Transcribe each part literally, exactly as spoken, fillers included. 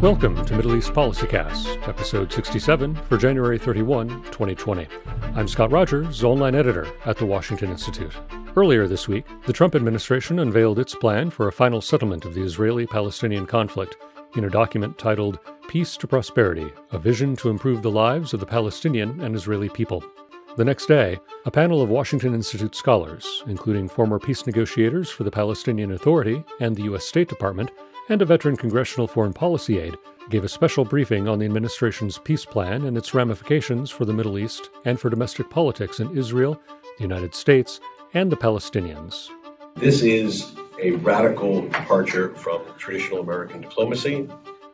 Welcome to Middle East Policycast, episode sixty-seven for January thirty-first, twenty twenty. I'm Scott Rogers, online editor at the Washington Institute. Earlier this week, the Trump administration unveiled its plan for a final settlement of the Israeli-Palestinian conflict in a document titled Peace to Prosperity, a vision to improve the lives of the Palestinian and Israeli people. The next day, a panel of Washington Institute scholars, including former peace negotiators for the Palestinian Authority and the U S State Department, and a veteran congressional foreign policy aide, gave a special briefing on the administration's peace plan and its ramifications for the Middle East and for domestic politics in Israel, the United States, and the Palestinians. This is a radical departure from traditional American diplomacy,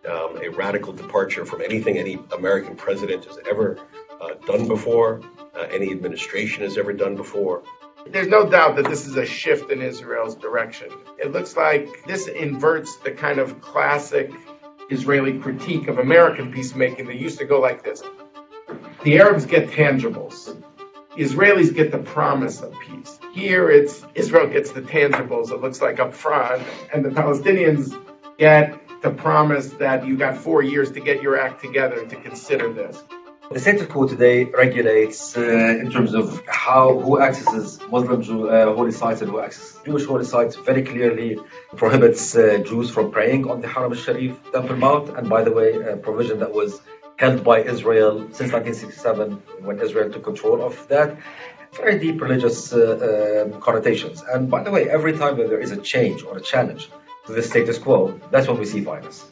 um, a radical departure from anything any American president has ever uh, done before, uh, any administration has ever done before. There's no doubt that this is a shift in Israel's direction. It looks like this inverts the kind of classic Israeli critique of American peacemaking that used to go like this. The Arabs get tangibles. Israelis get the promise of peace. Here it's Israel gets the tangibles, it looks like up front, and the Palestinians get the promise that you got four years to get your act together to consider this. The status quo today regulates uh, in terms of how who accesses Muslim Jew, uh, holy sites and who accesses Jewish holy sites. Very clearly prohibits uh, Jews from praying on the Haram al-Sharif, Temple Mount, and by the way, a provision that was held by Israel since nineteen sixty-seven when Israel took control of that. Very deep religious uh, uh, connotations. And by the way, every time that there is a change or a challenge to the status quo, that's when we see violence.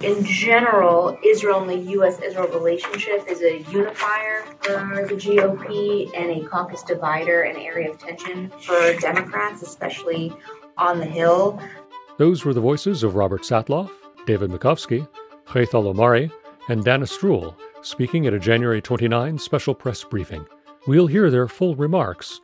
In general, Israel and the U S-Israel relationship is a unifier for the G O P and a caucus divider, an area of tension for Democrats, especially on the Hill. Those were the voices of Robert Satloff, David Makovsky, Ghaith al-Omari, and Dana Stroul, speaking at a January twenty-ninth special press briefing. We'll hear their full remarks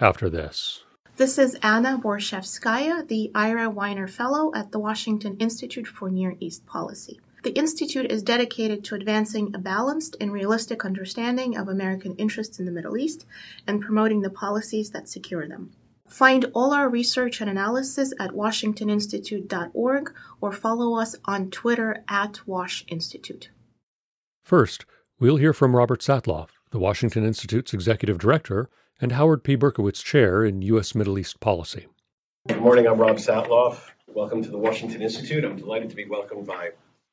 after this. This is Anna Borshchevskaya, the Ira Weiner Fellow at the Washington Institute for Near East Policy. The Institute is dedicated to advancing a balanced and realistic understanding of American interests in the Middle East and promoting the policies that secure them. Find all our research and analysis at washington institute dot org or follow us on Twitter at WashInstitute. First, we'll hear from Robert Satloff, the Washington Institute's executive director, and Howard P. Berkowitz Chair in U S. Middle East Policy. Good morning, I'm Rob Satloff. Welcome to the Washington Institute. I'm delighted to be welcomed by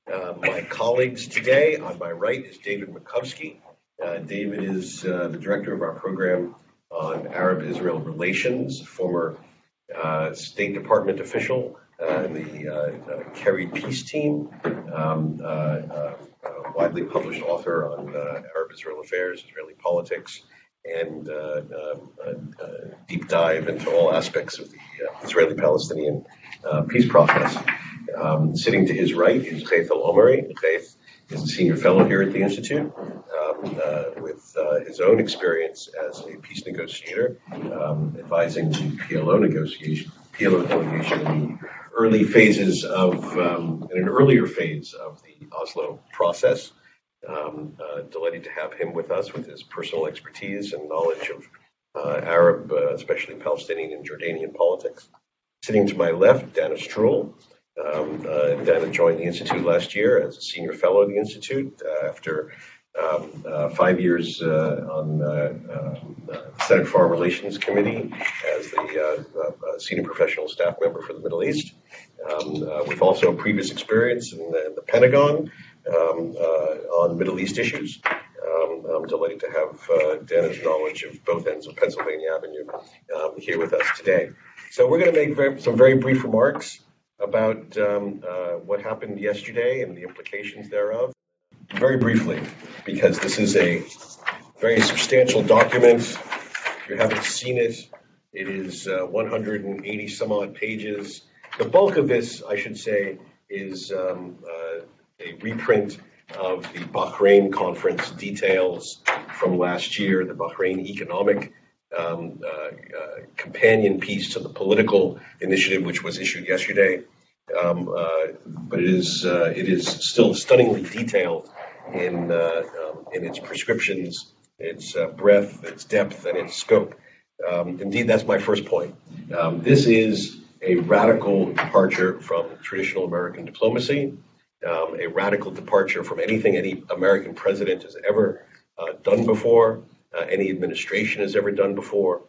uh, my colleagues today. On my right is David Makovsky. Uh, David is uh, the director of our program on Arab-Israel relations, former uh, State Department official uh, in the uh, uh, Kerry peace team, um, uh, uh, widely published author on uh, Arab-Israel affairs, Israeli politics, and uh, uh, uh, deep dive into all aspects of the uh, Israeli-Palestinian uh, peace process. Um, sitting to his right is Ghaith al-Omari. Ghaith is a senior fellow here at the Institute um, uh, with uh, his own experience as a peace negotiator, um, advising the P L O negotiation, P L O delegation in the early phases of, um, in an earlier phase of the Oslo process. Um, uh, delighted to have him with us with his personal expertise and knowledge of uh, Arab, uh, especially Palestinian and Jordanian politics. Sitting to my left, Dana Stroul. Um, uh, Dana joined the Institute last year as a senior fellow at the Institute uh, after um, uh, five years uh, on the uh, uh, Senate Foreign Relations Committee as the uh, uh, senior professional staff member for the Middle East, um, uh, with also previous experience in the, in the Pentagon. Um, uh, on Middle East issues. Um, I'm delighted to have uh, Dana's knowledge of both ends of Pennsylvania Avenue um, here with us today. So we're going to make very, some very brief remarks about um, uh, what happened yesterday and the implications thereof. Very briefly, because this is a very substantial document. If you haven't seen it, it is uh, one hundred eighty some odd pages. The bulk of this, I should say, is um, uh, a reprint of the Bahrain conference details from last year, the Bahrain economic um, uh, uh, companion piece to the political initiative, which was issued yesterday. Um, uh, but it is uh, it is still stunningly detailed in uh, um, in its prescriptions, its uh, breadth, its depth, and its scope. Um, indeed, that's my first point. Um, this is a radical departure from traditional American diplomacy. um, a radical departure from anything any American president has ever uh, done before, uh, any administration has ever done before.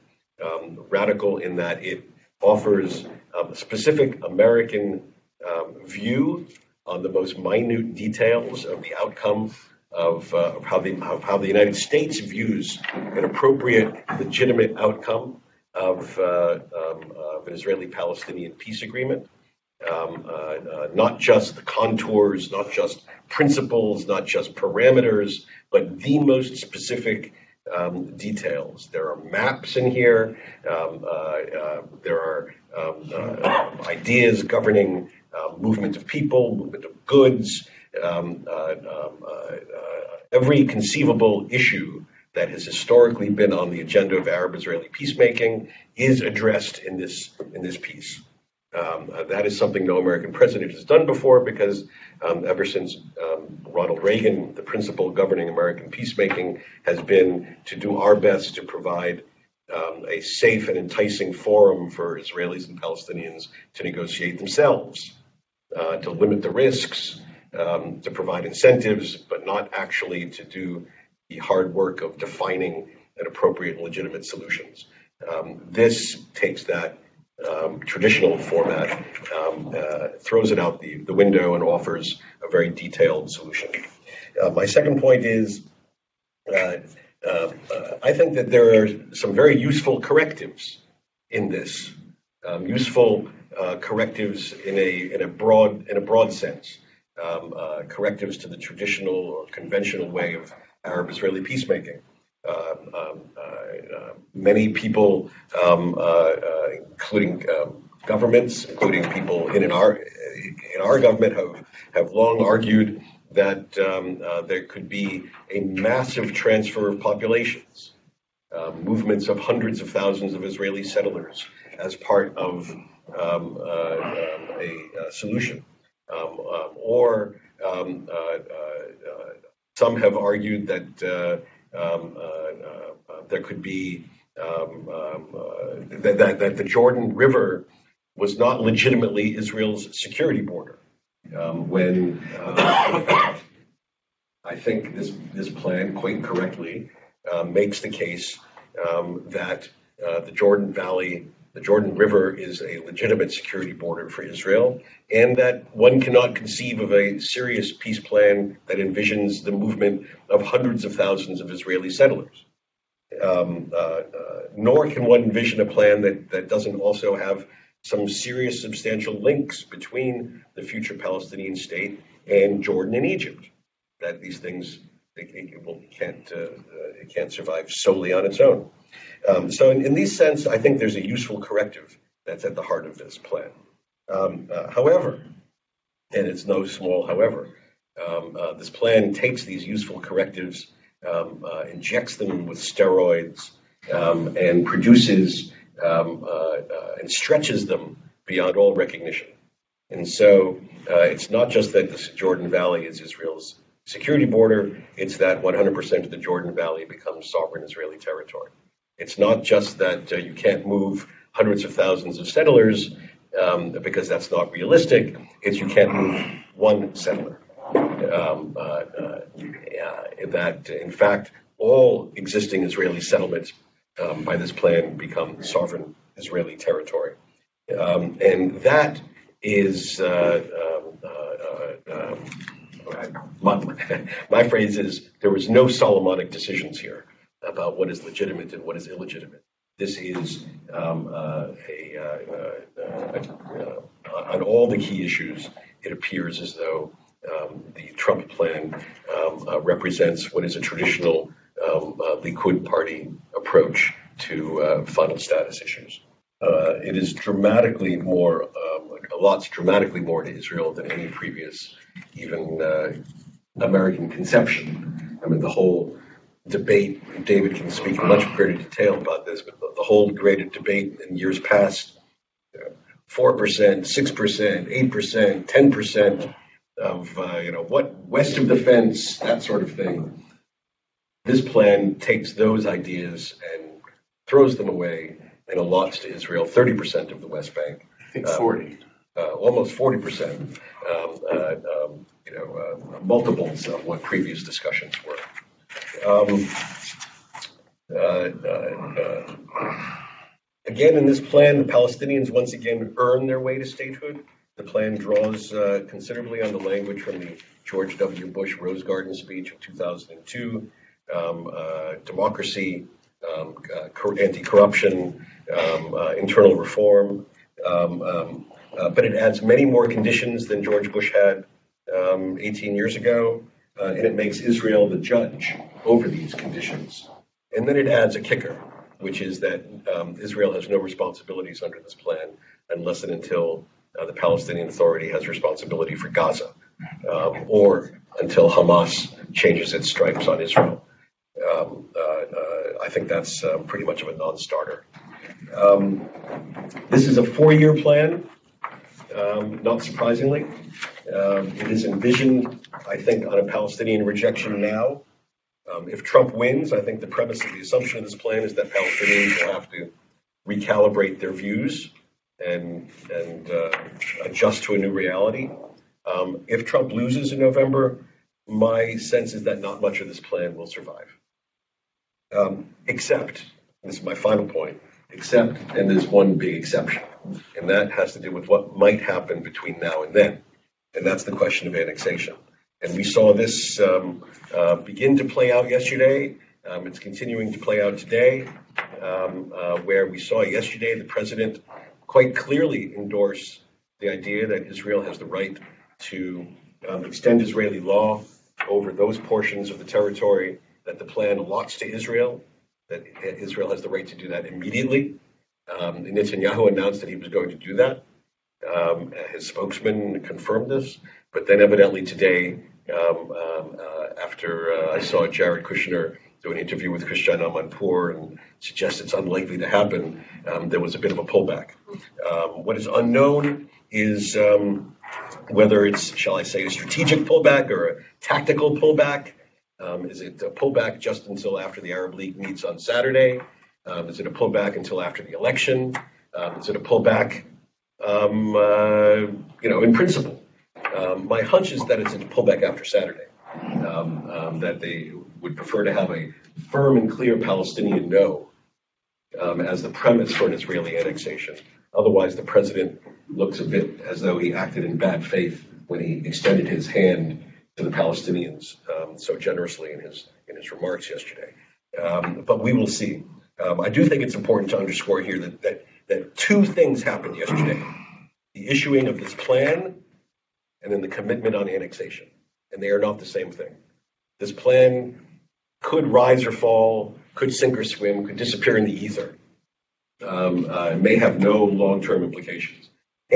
Um, radical in that it offers um, a specific American um, view on the most minute details of the outcome of, uh, of how the of how the United States views an appropriate, legitimate outcome of, uh, um, of an Israeli-Palestinian peace agreement. Um, uh, uh, not just the contours, not just principles, not just parameters, but the most specific um, details. There are maps in here. Um, uh, uh, there are um, uh, ideas governing uh, movement of people, movement of goods, um, uh, um, uh, uh, every conceivable issue that has historically been on the agenda of Arab-Israeli peacemaking is addressed in this in this piece. Um, uh, that is something no American president has done before, because um, ever since um, Ronald Reagan, the principle governing American peacemaking has been to do our best to provide um, a safe and enticing forum for Israelis and Palestinians to negotiate themselves, uh, to limit the risks, um, to provide incentives, but not actually to do the hard work of defining an appropriate and legitimate solutions. Um, this takes that Um, traditional format, um, uh, throws it out the, the window and offers a very detailed solution. Uh, my second point is, uh, uh, uh, I think that there are some very useful correctives in this, um, useful uh, correctives in a in a broad in a broad sense, um, uh, correctives to the traditional or conventional way of Arab-Israeli peacemaking. Uh, um, uh, uh, many people, um, uh, uh, including um, governments, including people in, in our in our government, have have long argued that um, uh, there could be a massive transfer of populations, uh, movements of hundreds of thousands of Israeli settlers as part of um, uh, um, a, a solution, um, um, or um, uh, uh, uh, some have argued that. Uh, Um, uh, uh, uh, there could be um, um, uh, that, that, that the Jordan River was not legitimately Israel's security border. Um, when uh, I think this this plan, quite correctly, uh, makes the case um, that uh, the Jordan Valley, the Jordan River, is a legitimate security border for Israel, and that one cannot conceive of a serious peace plan that envisions the movement of hundreds of thousands of Israeli settlers. Um, uh, uh, nor can one envision a plan that, that doesn't also have some serious substantial links between the future Palestinian state and Jordan and Egypt, that these things it, it, well, can't, uh, it can't survive solely on its own. Um, so in, in this sense, I think there's a useful corrective that's at the heart of this plan. Um, uh, however, and it's no small however, um, uh, this plan takes these useful correctives, um, uh, injects them with steroids, um, and produces um, uh, uh, and stretches them beyond all recognition. And so uh, it's not just that the Jordan Valley is Israel's security border, it's that one hundred percent of the Jordan Valley becomes sovereign Israeli territory. It's not just that uh, you can't move hundreds of thousands of settlers um, because that's not realistic. It's you can't move one settler. Um, uh, uh, yeah, that, in fact, all existing Israeli settlements um, by this plan become sovereign Israeli territory. Um, and that is, uh, um, uh, uh, my, my phrase is, there was no Solomonic decisions here about what is legitimate and what is illegitimate. This is um, uh, a, uh, uh, uh, on all the key issues, it appears as though um, the Trump plan um, uh, represents what is a traditional um, uh, Likud party approach to uh, final status issues. Uh, it is dramatically more, um, a lot's dramatically more to Israel than any previous, even uh, American conception. I mean, the whole debate, David can speak in much greater detail about this, but the whole greater debate in years past, four percent, six percent, eight percent, ten percent of, uh, you know, what west of the fence, that sort of thing. This plan takes those ideas and throws them away and allots to Israel thirty percent of the West Bank. I think forty. Um, uh, almost forty percent. Um, uh, um, you know, uh, multiples of what previous discussions were. Um, uh, uh, uh, again, in this plan, the Palestinians once again earn their way to statehood. The plan draws uh, considerably on the language from the George W. Bush Rose Garden speech of two thousand two, um, uh, democracy, um, uh, anti-corruption, um, uh, internal reform, um, um, uh, but it adds many more conditions than George Bush had um, eighteen years ago, uh, and it makes Israel the judge over these conditions. And then it adds a kicker, which is that um, Israel has no responsibilities under this plan unless and until Uh, the Palestinian Authority has responsibility for Gaza, um, or until Hamas changes its stripes on Israel. Um, uh, uh, I think that's uh, pretty much of a non-starter. Um, this is a four-year plan, um, not surprisingly. Um, it is envisioned, I think, on a Palestinian rejection now. Um, if Trump wins, I think the premise of the assumption of this plan is that Palestinians will have to recalibrate their views and and uh, adjust to a new reality. Um, if Trump loses in November, my sense is that not much of this plan will survive. Um, except, this is my final point, except, and there's one big exception, and that has to do with what might happen between now and then, and that's the question of annexation. And we saw this um, uh, begin to play out yesterday. Um, it's continuing to play out today, um, uh, where we saw yesterday the president quite clearly endorse the idea that Israel has the right to um, extend Israeli law over those portions of the territory that the plan allots to Israel, that Israel has the right to do that immediately. Um, and Netanyahu announced that he was going to do that. Um, his spokesman confirmed this, but then evidently today, um, um, uh, after uh, I saw Jared Kushner do an interview with Christiane Amanpour and suggest it's unlikely to happen, um, there was a bit of a pullback. Um, what is unknown is um, whether it's, shall I say, a strategic pullback or a tactical pullback. Um, is it a pullback just until after the Arab League meets on Saturday? Um, is it a pullback until after the election? Um, is it a pullback, um, uh, you know, in principle? Um, my hunch is that it's a pullback after Saturday, um, um, that they would prefer to have a firm and clear Palestinian no um, as the premise for an Israeli annexation. Otherwise, the president looks a bit as though he acted in bad faith when he extended his hand to the Palestinians um, so generously in his in his remarks yesterday. Um, but we will see. Um, I do think it's important to underscore here that, that, that two things happened yesterday. The issuing of this plan and then the commitment on annexation. And they are not the same thing. This plan could rise or fall, could sink or swim, could disappear in the ether. Um, uh, may have no long-term implications.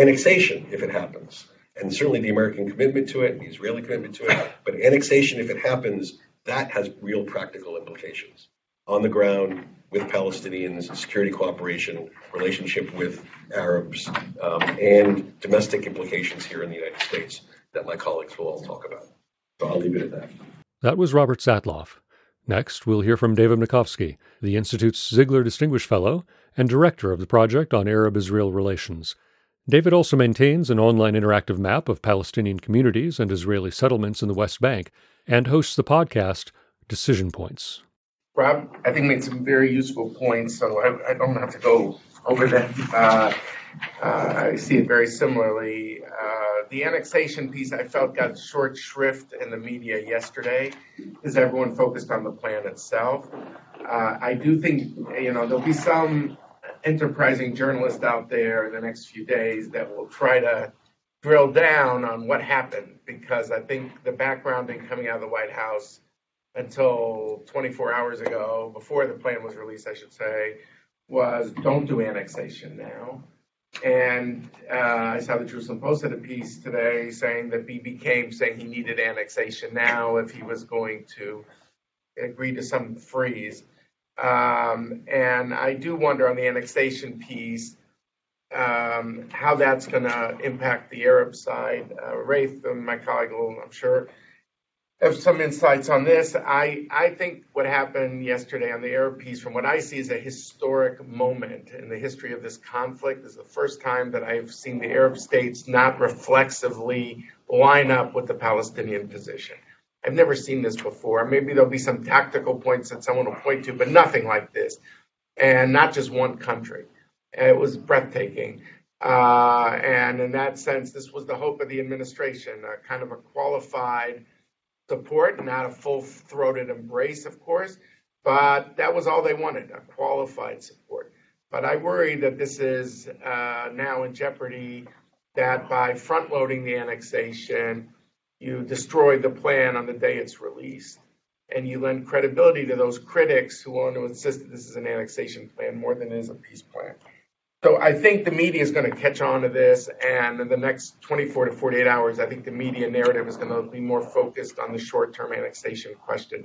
Annexation, if it happens, and certainly the American commitment to it, the Israeli commitment to it, but annexation, if it happens, that has real practical implications. On the ground, with Palestinians, security cooperation, relationship with Arabs, um, and domestic implications here in the United States that my colleagues will all talk about. So I'll leave it at that. That was Robert Satloff. Next, we'll hear from David Makovsky, the Institute's Ziegler Distinguished Fellow and Director of the Project on Arab-Israel Relations. David also maintains an online interactive map of Palestinian communities and Israeli settlements in the West Bank and hosts the podcast Decision Points. Rob, I think, made some very useful points, so I, I don't have to go over them. Uh, uh, I see it very similarly. Uh, The annexation piece, I felt, got short shrift in the media yesterday because everyone focused on the plan itself. Uh, I do think, you know, there'll be some enterprising journalists out there in the next few days that will try to drill down on what happened, because I think the background in coming out of the White House until twenty-four hours ago, before the plan was released, I should say, was don't do annexation now. And uh, I saw the Jerusalem Post had a piece today saying that Bibi came saying he needed annexation now if he was going to agree to some freeze. Um, and I do wonder on the annexation piece um, how that's going to impact the Arab side. Uh, Rafe and my colleague will, I'm sure, have some insights on this. I, I think what happened yesterday on the Arab piece, from what I see, is a historic moment in the history of this conflict. This is the first time that I've seen the Arab states not reflexively line up with the Palestinian position. I've never seen this before. Maybe there'll be some tactical points that someone will point to, but nothing like this. And not just one country. It was breathtaking. Uh, and in that sense, this was the hope of the administration, a kind of a qualified support, not a full-throated embrace, of course, but that was all they wanted, a qualified support. But I worry that this is uh, now in jeopardy, that by front-loading the annexation, you destroy the plan on the day it's released, and you lend credibility to those critics who want to insist that this is an annexation plan more than it is a peace plan. So I think the media is going to catch on to this, and in the next twenty-four to forty-eight hours, I think the media narrative is going to be more focused on the short-term annexation question.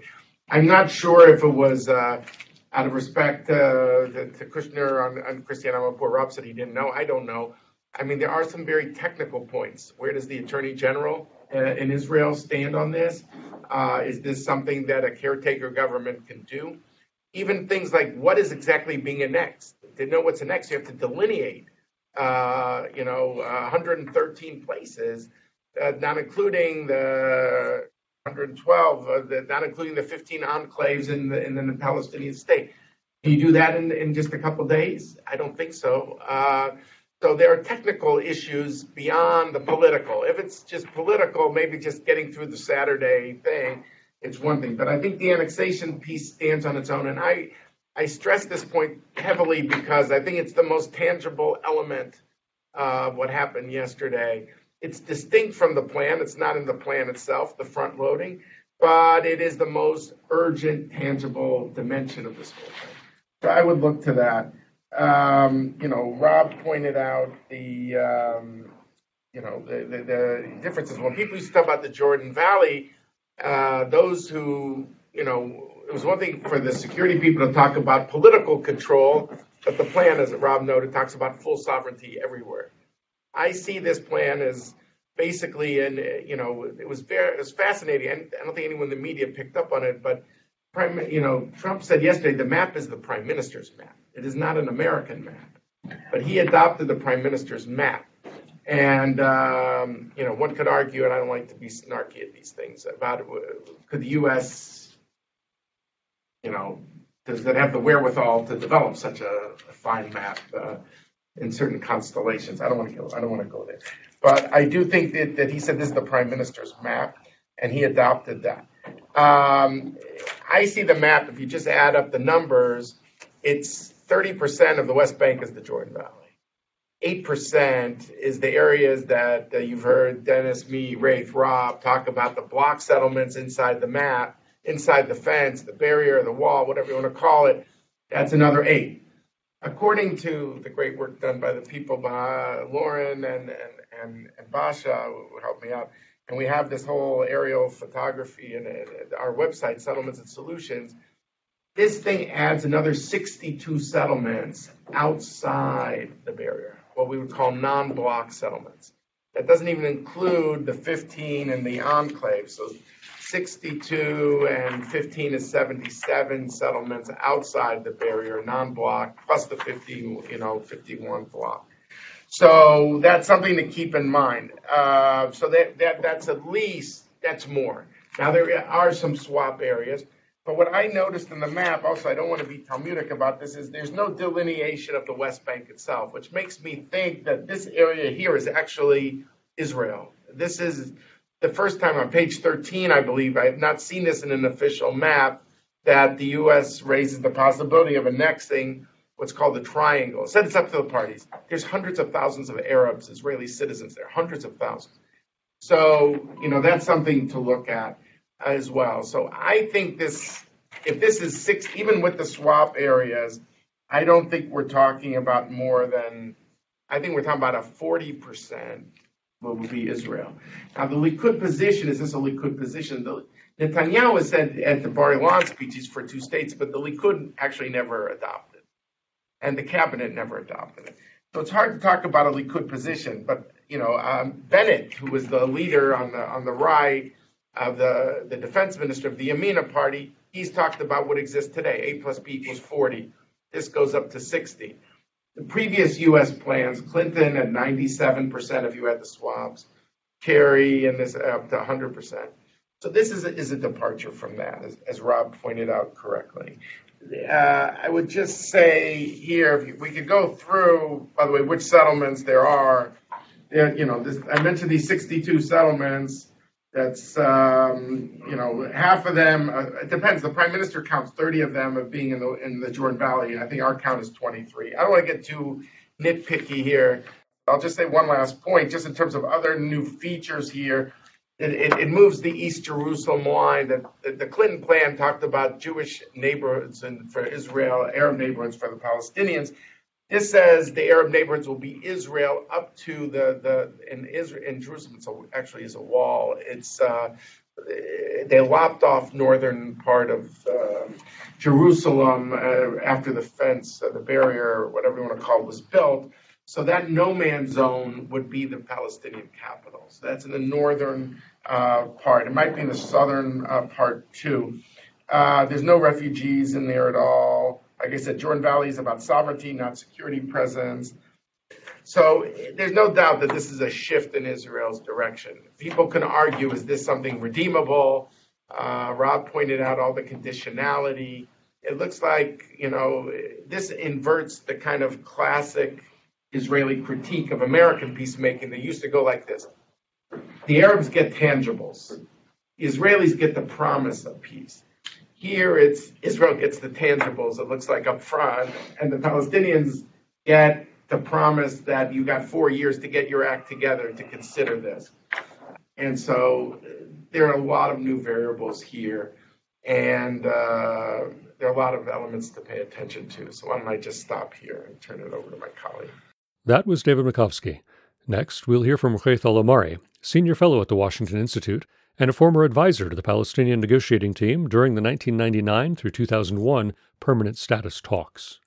I'm not sure if it was uh, out of respect uh, to, to Kushner on, on Christiane Amanpour, Rob said he didn't know. I don't know. I mean, there are some very technical points. Where does the Attorney General uh, in Israel stand on this? Uh, is this something that a caretaker government can do? Even things like what is exactly being annexed. To know what's annexed, you have to delineate, uh, you know, one hundred thirteen places, uh, not including the one hundred twelve, uh, the, not including the fifteen enclaves in the, in the Palestinian state. Can you do that in, in just a couple of days? I don't think so. Uh, so there are technical issues beyond the political. If it's just political, maybe just getting through the Saturday thing, it's one thing, but I think the annexation piece stands on its own. And I, I stress this point heavily because I think it's the most tangible element of what happened yesterday. It's distinct from the plan. It's not in the plan itself, the front loading, but it is the most urgent, tangible dimension of this whole thing. So I would look to that. Um, you know, Rob pointed out the, um, you know, the, the, the differences. When people used to talk about the Jordan Valley, Uh, those who, you know, it was one thing for the security people to talk about political control, but the plan, as Rob noted, talks about full sovereignty everywhere. I see this plan as basically, and you know, it was very, it was fascinating. And I don't think anyone in the media picked up on it, but prime, you know, Trump said yesterday the map is the prime minister's map. It is not an American map, but he adopted the prime minister's map. And, um, you know, one could argue, and I don't like to be snarky at these things, about could the U S, you know, does it have the wherewithal to develop such a, a fine map uh, in certain constellations? I don't want to go, I don't want to go there. But I do think that, that he said this is the prime minister's map, and he adopted that. Um, I see the map, if you just add up the numbers, it's thirty percent of the West Bank is the Jordan Valley. eight percent is the areas that uh, you've heard Dennis, me, Rafe, Rob talk about the block settlements inside the map, inside the fence, the barrier, the wall, whatever you want to call it. That's another eight. According to the great work done by the people, by Lauren and, and, and, and Basha who helped me out, and we have this whole aerial photography and our website, Settlements and Solutions, this thing adds another sixty-two settlements outside the barrier, what we would call non-block settlements. That doesn't even include the fifteen and the enclave. So sixty-two and fifteen is seventy-seven settlements outside the barrier, non-block, plus the fifteen, you know, fifty-one block. So that's something to keep in mind. Uh, so that, that that's at least, that's more. Now there are some swap areas. But what I noticed in the map, also I don't want to be Talmudic about this, is there's no delineation of the West Bank itself, which makes me think that this area here is actually Israel. This is the first time on page thirteen, I believe, I have not seen this in an official map, that the U S raises the possibility of annexing what's called the triangle. It said it's up to the parties. There's hundreds of thousands of Arabs, Israeli citizens there, hundreds of thousands. So, you know, that's something to look at as well. So I think this, if this is six, even with the swap areas, I don't think we're talking about more than, I think we're talking about a forty percent will be Israel. Now the Likud position, is this a Likud position? The, Netanyahu has said at the Bar Ilan speeches for two states, but the Likud actually never adopted. And the cabinet never adopted it. So it's hard to talk about a Likud position, but you know, um, Bennett, who was the leader on the on the right, of the, the defense minister of the Yamina party, he's talked about what exists today. A plus B equals forty. This goes up to sixty. The previous U S plans, Clinton at ninety-seven percent if you had the swabs, Kerry and this up to one hundred percent. So this is a, is a departure from that, as, as Rob pointed out correctly. Uh, I would just say here, if you, we could go through, by the way, which settlements there are. There, you know, this, I mentioned these sixty-two settlements. That's, um, you know, half of them, uh, it depends. The prime minister counts thirty of them of being in the in the Jordan Valley, and I think our count is twenty-three. I don't want to get too nitpicky here. I'll just say one last point, just in terms of other new features here. It, it, it moves the East Jerusalem line. That the, the Clinton plan talked about Jewish neighborhoods and for Israel, Arab neighborhoods for the Palestinians. This says the Arab neighborhoods will be Israel up to the, the in Israel in Jerusalem. So actually is a wall. It's uh, they lopped off northern part of uh, Jerusalem uh, after the fence, uh, the barrier, whatever you want to call it, was built. So that no man's zone would be the Palestinian capital. So that's in the northern uh, part. It might be in the southern uh, part too. Uh, there's no refugees in there at all. Like I said, Jordan Valley is about sovereignty, not security presence. So there's no doubt that this is a shift in Israel's direction. People can argue, is this something redeemable? Uh, Rob pointed out all the conditionality. It looks like, you know, this inverts the kind of classic Israeli critique of American peacemaking. They used to go like this. The Arabs get tangibles. The Israelis get the promise of peace. Here, it's Israel gets the tangibles, it looks like, up front, and the Palestinians get the promise that you got four years to get your act together to consider this. And so there are a lot of new variables here, and uh, there are a lot of elements to pay attention to. So why don't I just stop here and turn it over to my colleague. That was David Makovsky. Next, we'll hear from Ghaith al-Omari, senior fellow at the Washington Institute, and a former advisor to the Palestinian negotiating team during the nineteen ninety-nine through two thousand one permanent status talks.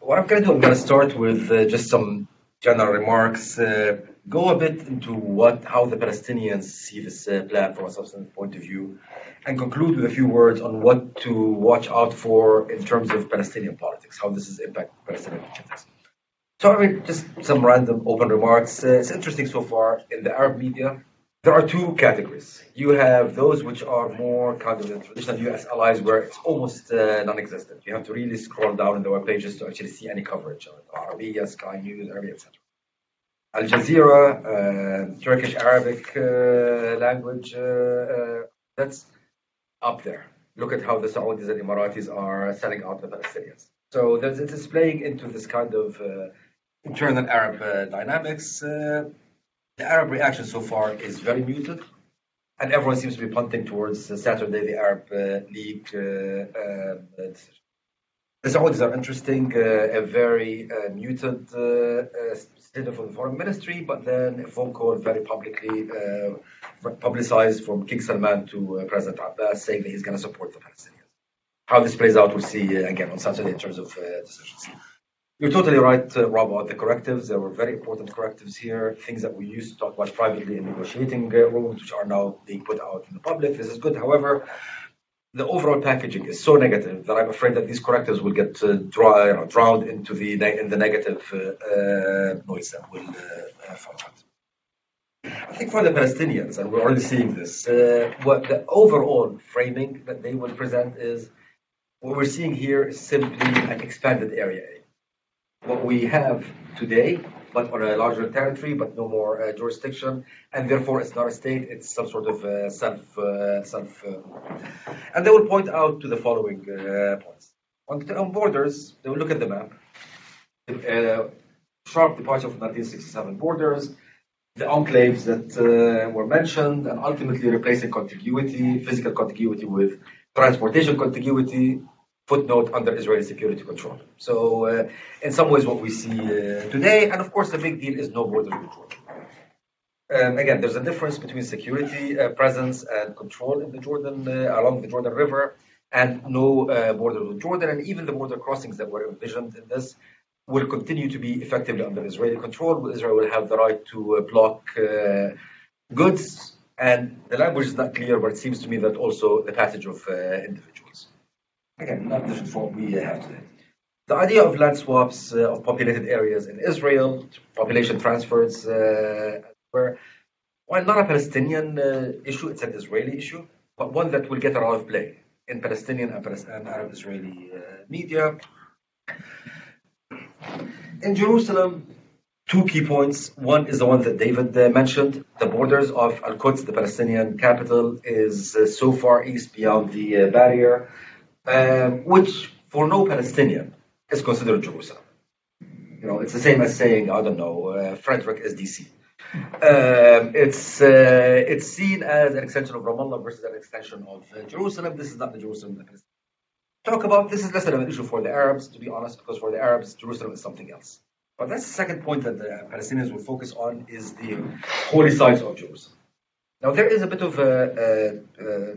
What I'm going to do, I'm going to start with uh, just some general remarks, uh, go a bit into what how the Palestinians see this uh, plan from a substantive point of view, and conclude with a few words on what to watch out for in terms of Palestinian politics, how this is impacting Palestinian politics. So I mean, just some random open remarks. Uh, it's interesting so far in the Arab media. There are two categories. You have those which are more kind of the traditional U S allies where it's almost uh, non-existent. You have to really scroll down in the web pages to actually see any coverage of it. Al Arabiya, Sky News, Arabiya, et cetera. Al Jazeera, uh, Turkish Arabic uh, language, uh, uh, that's up there. Look at how the Saudis and Emiratis are selling out the Palestinians. So there's, it is playing into this kind of uh, internal Arab uh, dynamics. Uh, The Arab reaction so far is very muted, and everyone seems to be punting towards uh, Saturday, the Arab uh, League uh, uh, decision. The Saudis are interesting, uh, a very uh, muted uh, uh, statement from the foreign ministry, but then a phone call very publicly uh, publicized from King Salman to uh, President Abbas saying that he's going to support the Palestinians. How this plays out, we'll see uh, again on Saturday in terms of uh, decisions. You're totally right, uh, Rob, about the correctives. There were very important correctives here, things that we used to talk about privately in negotiating uh, rooms, which are now being put out in the public. This is good. However, the overall packaging is so negative that I'm afraid that these correctives will get uh, dry, you know, drowned into the ne- in the negative uh, uh, noise that will uh, fall out. I think for the Palestinians, and we're already seeing this, uh, what the overall framing that they will present is what we're seeing here is simply an expanded area. What we have today, but on a larger territory, but no more uh, jurisdiction, and therefore it's not a state, it's some sort of uh, self, uh, self. Uh, and they will point out to the following uh, points. On, on borders, they will look at the map, the uh, sharp departure from nineteen sixty-seven borders, the enclaves that uh, were mentioned, and ultimately replacing contiguity, physical contiguity with transportation contiguity, footnote under Israeli security control. So uh, in some ways what we see uh, today, and of course the big deal is no border control. Um, again, there's a difference between security uh, presence and control in the Jordan, uh, along the Jordan River, and no uh, border with Jordan, and even the border crossings that were envisioned in this will continue to be effectively under Israeli control. Israel will have the right to uh, block uh, goods, and the language is not clear, but it seems to me that also the passage of uh, individuals. Again, not different from what we have today. The idea of land swaps uh, of populated areas in Israel, population transfers, uh, where While not a Palestinian uh, issue, it's an Israeli issue, but one that will get a lot of play in Palestinian and, and Arab-Israeli uh, media. In Jerusalem, two key points. One is the one that David uh, mentioned. The borders of Al-Quds, the Palestinian capital, is uh, so far east beyond the uh, barrier, uh, which for no Palestinian is considered Jerusalem. You know, it's the same as saying, I don't know, uh, Frederick is D C. Um, it's uh, it's seen as an extension of Ramallah versus an extension of uh, Jerusalem. This is not the Jerusalem that is talk about. This is less of an issue for the Arabs, to be honest, because for the Arabs, Jerusalem is something else. But that's the second point that the Palestinians will focus on, is the holy sites of Jerusalem. Now, there is a bit of a, a, a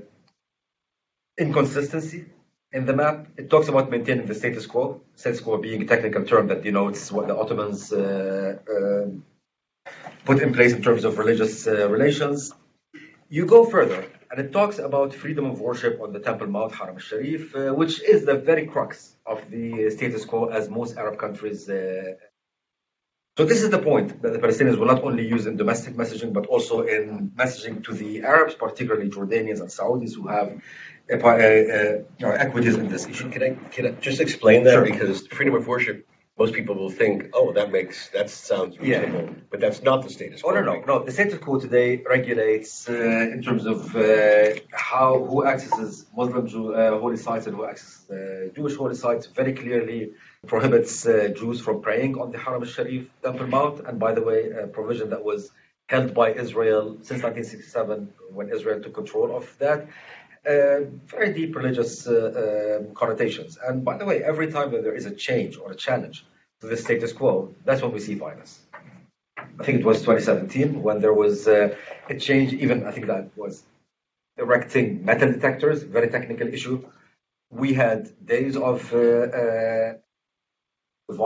inconsistency in the map. It talks about maintaining the status quo, status quo being a technical term that denotes what the Ottomans uh, uh, put in place in terms of religious uh, relations. You go further, and it talks about freedom of worship on the Temple Mount, Haram al-Sharif, uh, which is the very crux of the status quo as most Arab countries. Uh, so this is the point that the Palestinians will not only use in domestic messaging, but also in messaging to the Arabs, particularly Jordanians and Saudis, who have Uh, uh, or equities in this issue. Can I, can I just explain that? Sure. Because freedom of worship, most people will think, oh, that makes that sounds reasonable, yeah. But that's not the status quo. Oh, no, no, no. The status quo today regulates uh, in terms of uh, how who accesses Muslim Jew, uh, holy sites and who accesses uh, Jewish holy sites. Very clearly prohibits uh, Jews from praying on the Haram al-Sharif, Temple Mount, and by the way, a provision that was held by Israel since nineteen sixty-seven when Israel took control of that. Uh, very deep religious uh, uh, connotations. And by the way, every time that there is a change or a challenge to the status quo, that's when we see violence. I think it was twenty seventeen when there was uh, a change, even I think that was erecting metal detectors, very technical issue. We had days of uh, uh,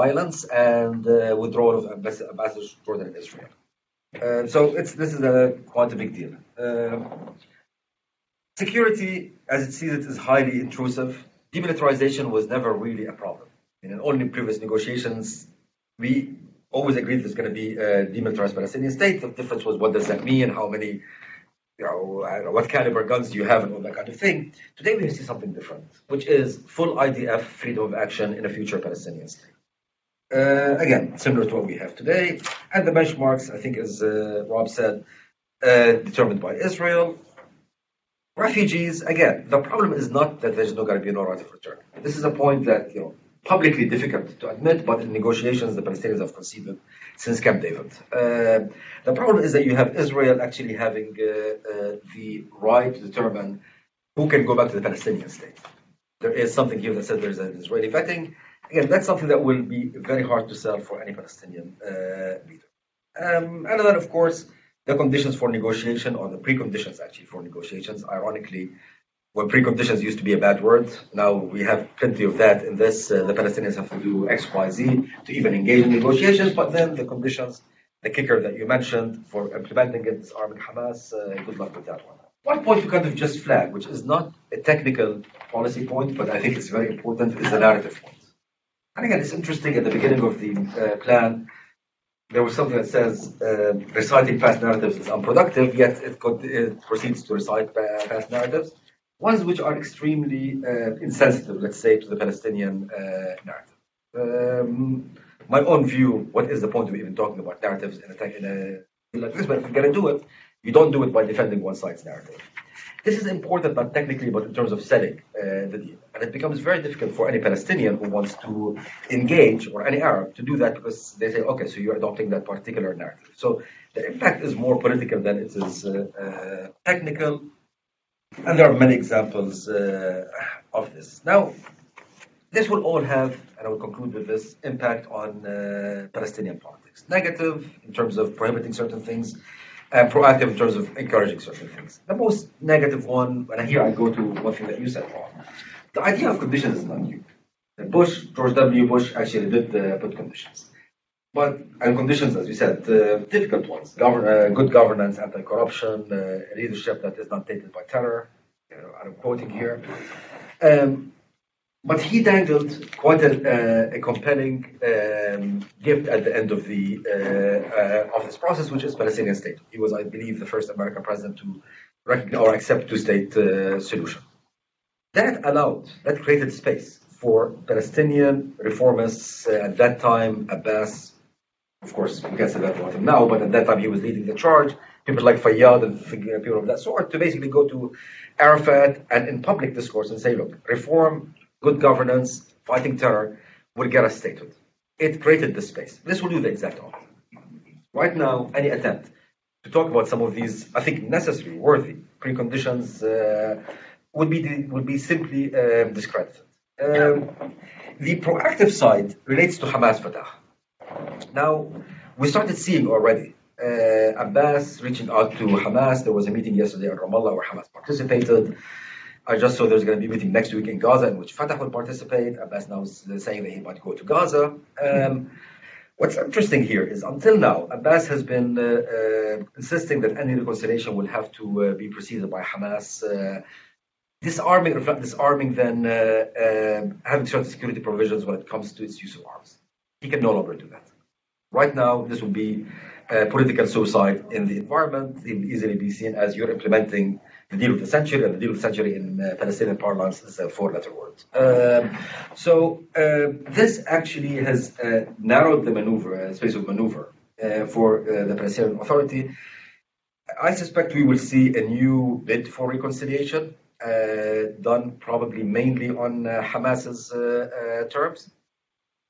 violence and uh, withdrawal of ambassadors to Jordan and Israel. Uh, so it's, this is a, quite a big deal. Uh, Security, as it sees it, is highly intrusive. Demilitarization was never really a problem. In all the previous negotiations, we always agreed there's going to be a demilitarized Palestinian state. The difference was what does that mean, how many, you know, I don't know, what caliber guns do you have, and all that kind of thing. Today we see something different, which is full I D F freedom of action in a future Palestinian state. Uh, again, similar to what we have today. And the benchmarks, I think, as uh, Rob said, uh, determined by Israel. Refugees, again, the problem is not that there's no going to be no right of return. This is a point that, you know, publicly difficult to admit, but in negotiations the Palestinians have conceded since Camp David. Uh, the problem is that you have Israel actually having uh, uh, the right to determine who can go back to the Palestinian state. There is something here that says there's an Israeli vetting. Again, that's something that will be very hard to sell for any Palestinian uh, leader. Um, and then, of course, the conditions for negotiation, or the preconditions actually for negotiations, ironically, when preconditions used to be a bad word, now we have plenty of that in this. Uh, the Palestinians have to do X, Y, Z to even engage in negotiations, but then the conditions, the kicker that you mentioned for implementing it, disarming Hamas, uh, good luck with that one. One point you kind of just flag, which is not a technical policy point, but I think it's very important, is the narrative point. And again, it's interesting at the beginning of the uh, plan, there was something that says uh, reciting past narratives is unproductive, yet it, could, it proceeds to recite past narratives, ones which are extremely uh, insensitive, let's say, to the Palestinian uh, narrative. Um, my own view, what is the point of even talking about narratives in a, in a like this? But if you're going to do it, you don't do it by defending one side's narrative. This is important, not technically, but in terms of selling uh, the deal. And it becomes very difficult for any Palestinian who wants to engage, or any Arab, to do that, because they say, okay, so you're adopting that particular narrative. So the impact is more political than it is uh, uh, technical. And there are many examples uh, of this. Now, this will all have, and I will conclude with this, impact on uh, Palestinian politics. Negative in terms of prohibiting certain things, and proactive in terms of encouraging certain things. The most negative one, and here I go to one thing that you said, Paul. The idea of conditions is not new. Bush, George W. Bush actually did uh, put conditions. But, and conditions, as you said, uh, difficult ones. Govern, uh, good governance, anti-corruption, uh, leadership that is not tainted by terror. You know, I'm quoting here. Um, But he dangled quite a, uh, a compelling um, gift at the end of the uh, uh, of this process, which is Palestinian state. He was, I believe, the first American president to recognize or accept two-state uh, solution. That allowed, that created space for Palestinian reformists uh, at that time. Abbas, of course, we can say that about him now, but at that time he was leading the charge. People like Fayyad and people of that sort to basically go to Arafat and in public discourse and say, look, reform, good governance, fighting terror will get us statehood. It created this space. This will do the exact opposite. Right now, any attempt to talk about some of these, I think, necessary, worthy preconditions uh, would be de- would be simply uh, discredited. Um, the proactive side relates to Hamas Fatah. Now, we started seeing already uh, Abbas reaching out to Hamas. There was a meeting yesterday in Ramallah where Hamas participated. I just saw there's going to be a meeting next week in Gaza in which Fatah will participate. Abbas now is saying that he might go to Gaza. Um, what's interesting here is until now, Abbas has been uh, uh, insisting that any reconciliation will have to uh, be preceded by Hamas uh, disarming, disarming then uh, uh, having certain security provisions when it comes to its use of arms. He can no longer do that. Right now, this would be uh, political suicide in the environment. It would easily be seen as you're implementing the deal of the century, and the deal of the century in uh, Palestinian parlance is a four-letter word. Um, so uh, this actually has uh, narrowed the maneuver, uh, space of maneuver uh, for uh, the Palestinian Authority. I suspect we will see a new bid for reconciliation uh, done probably mainly on uh, Hamas's uh, uh, terms.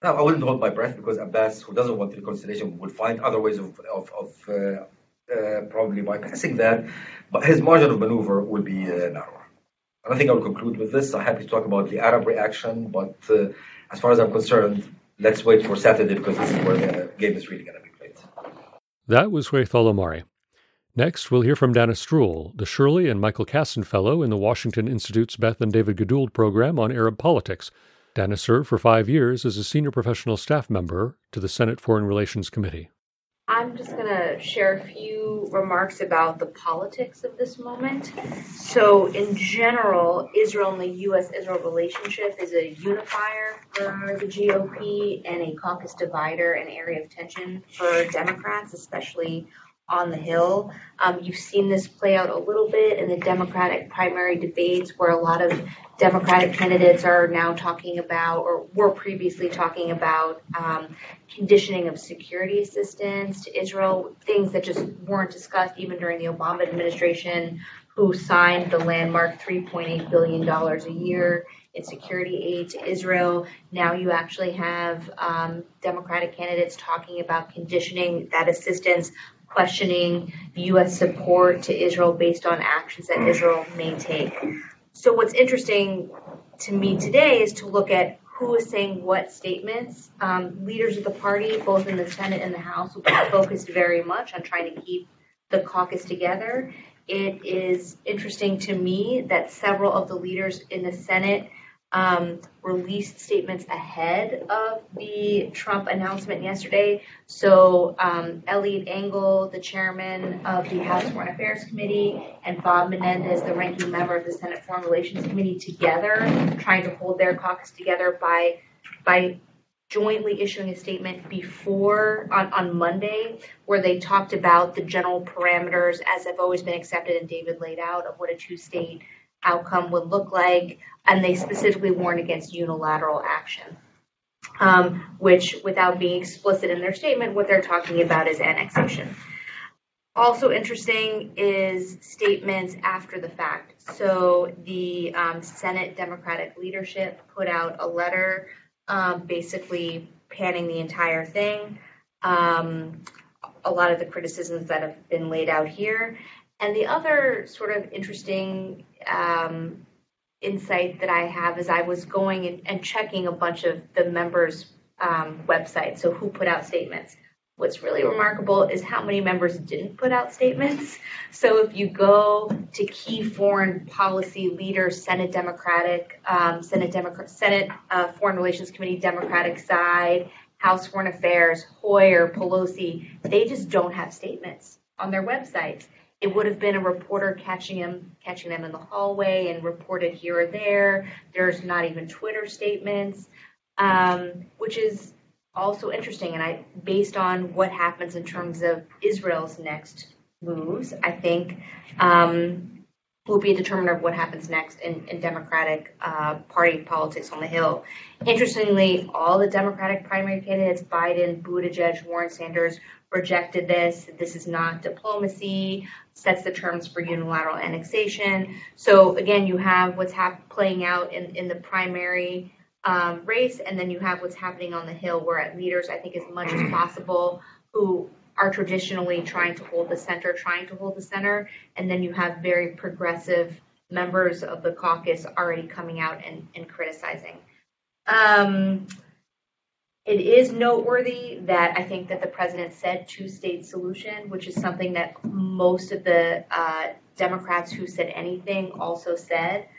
Now, I wouldn't hold my breath because Abbas, who doesn't want reconciliation, will find other ways of, of, of uh, Uh, probably bypassing that, but his margin of maneuver will be uh, narrower. And I think I will conclude with this. I'm happy to talk about the Arab reaction, but uh, as far as I'm concerned, let's wait for Saturday because this is where the game is really going to be played. That was Ghaith al-Omari. Next, we'll hear from Dana Stroul, the Shirley and Michael Kasson Fellow in the Washington Institute's Beth and David Gedould program on Arab politics. Dana served for five years as a senior professional staff member to the Senate Foreign Relations Committee. I'm just going to share a few remarks about the politics of this moment. So in general, Israel and the U S-Israel relationship is a unifier for the G O P and a caucus divider, an area of tension for Democrats, especially on the Hill. Um, you've seen this play out a little bit in the Democratic primary debates where a lot of Democratic candidates are now talking about or were previously talking about um, conditioning of security assistance to Israel, things that just weren't discussed even during the Obama administration, who signed the landmark three point eight billion dollars a year in security aid to Israel. Now you actually have um, Democratic candidates talking about conditioning that assistance, questioning U S support to Israel based on actions that Israel may take. So what's interesting to me today is to look at who is saying what statements. Um, leaders of the party, both in the Senate and the House, will be focused very much on trying to keep the caucus together. It is interesting to me that several of the leaders in the Senate um, released statements ahead of the Trump announcement yesterday. So um, Elliot Engel, the chairman of the House Foreign Affairs Committee, and Bob Menendez, the ranking member of the Senate Foreign Relations Committee, together, trying to hold their caucus together by by jointly issuing a statement before on, on Monday where they talked about the general parameters as have always been accepted and David laid out of what a two-state outcome would look like, and they specifically warned against unilateral action, um, which without being explicit in their statement, what they're talking about is annexation. Also interesting is statements after the fact. So the um, Senate Democratic leadership put out a letter Um, basically panning the entire thing, um, a lot of the criticisms that have been laid out here. And the other sort of interesting um, insight that I have is I was going and, and checking a bunch of the members' um, websites, so who put out statements. What's really remarkable is how many members didn't put out statements. So if you go to key foreign policy leaders, Senate Democratic, um, Senate, Democrat, Senate uh, Foreign Relations Committee, Democratic side, House Foreign Affairs, Hoyer, Pelosi, they just don't have statements on their websites. It would have been a reporter catching him, catching them in the hallway and reported here or there. There's not even Twitter statements, um, which is also interesting. And I, based on what happens in terms of Israel's next moves, I think um, will be a determiner of what happens next in, in Democratic uh, Party politics on the Hill. Interestingly, all the Democratic primary candidates, Biden, Buttigieg, Warren, Sanders, rejected this. This is not diplomacy, sets the terms for unilateral annexation. So again, you have what's hap- playing out in, in the primary um, race, and then you have what's happening on the Hill, where at leaders, I think as much as possible, who are traditionally trying to hold the center, trying to hold the center, and then you have very progressive members of the caucus already coming out and, and criticizing. Um, It is noteworthy that I think that the president said two-state solution, which is something that most of the uh, Democrats who said anything also said.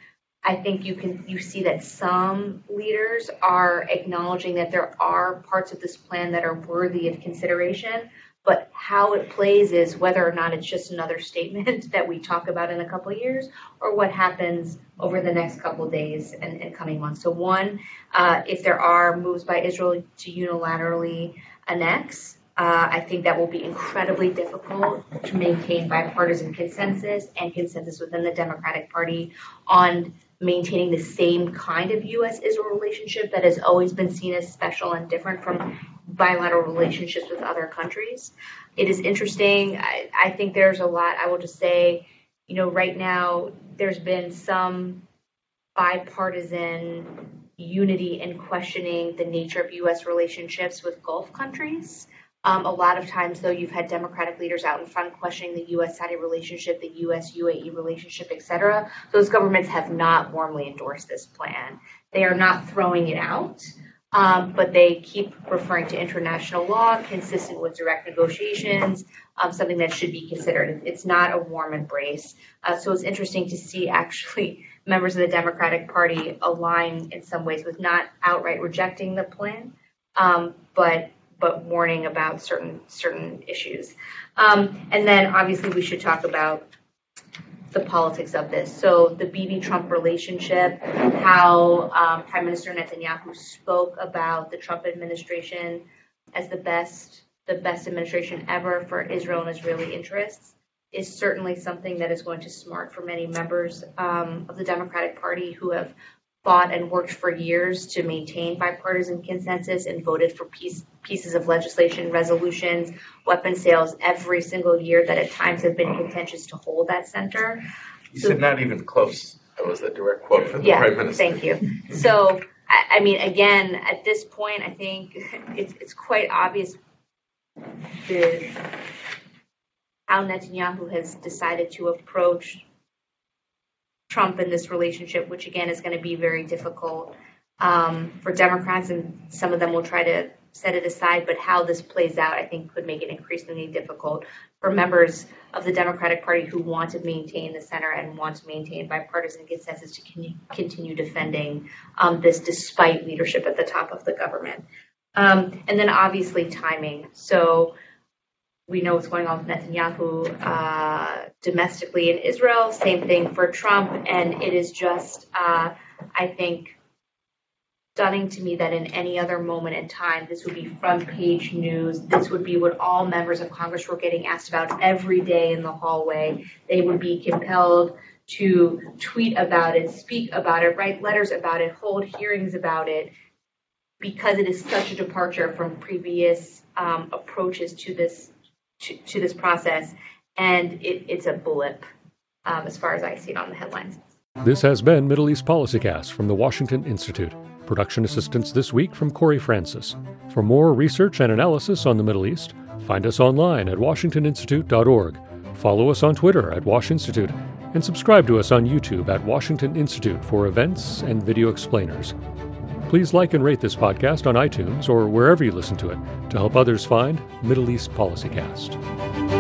I think you can you see that some leaders are acknowledging that there are parts of this plan that are worthy of consideration, but how it plays is whether or not it's just another statement that we talk about in a couple of years, or what happens over the next couple of days and, and coming months. So one, uh, if there are moves by Israel to unilaterally annex, uh, I think that will be incredibly difficult to maintain bipartisan consensus and consensus within the Democratic Party on maintaining the same kind of U S Israel relationship that has always been seen as special and different from bilateral relationships with other countries. It is interesting. I, I think there's a lot, I will just say, you know, right now there's been some bipartisan unity in questioning the nature of U S relationships with Gulf countries. Um, a lot of times, though, you've had Democratic leaders out in front questioning the U S Saudi relationship, the U S U A E relationship, et cetera. Those governments have not warmly endorsed this plan. They are not throwing it out, um, but they keep referring to international law consistent with direct negotiations, um, something that should be considered. It's not a warm embrace. Uh, so it's interesting to see, actually, members of the Democratic Party align in some ways with not outright rejecting the plan, um, but but warning about certain certain issues. Um, and then obviously we should talk about the politics of this. So the Bibi-Trump relationship, how um, Prime Minister Netanyahu spoke about the Trump administration as the best, the best administration ever for Israel and Israeli interests, is certainly something that is going to smart for many members um, of the Democratic Party who have fought and worked for years to maintain bipartisan consensus and voted for peace, pieces of legislation, resolutions, weapon sales every single year that at times have been contentious to hold that center. You so, said not even close. That was the direct quote from the yeah, Prime Minister. Thank you. So, I, I mean, again, at this point, I think it's, it's quite obvious the, how Netanyahu has decided to approach Trump in this relationship, which again is going to be very difficult um, for Democrats, and some of them will try to set it aside, but how this plays out, I think, could make it increasingly difficult for members of the Democratic Party who want to maintain the center and want to maintain bipartisan consensus to con- continue defending um, this despite leadership at the top of the government. Um, and then obviously timing. So we know what's going on with Netanyahu uh, domestically in Israel, same thing for Trump, and it is just, uh, I think, stunning to me that in any other moment in time, this would be front page news. This would be what all members of Congress were getting asked about every day in the hallway. They would be compelled to tweet about it, speak about it, write letters about it, hold hearings about it, because it is such a departure from previous um, approaches to this to, to this process. And it, it's a blip um, as far as I see it on the headlines. This has been Middle East Policycast from the Washington Institute. Production assistance this week from Corey Francis. For more research and analysis on the Middle East, find us online at washington institute dot org. Follow us on Twitter at Wash Institute, and subscribe to us on YouTube at Washington Institute for events and video explainers. Please like and rate this podcast on iTunes or wherever you listen to it to help others find Middle East Policycast.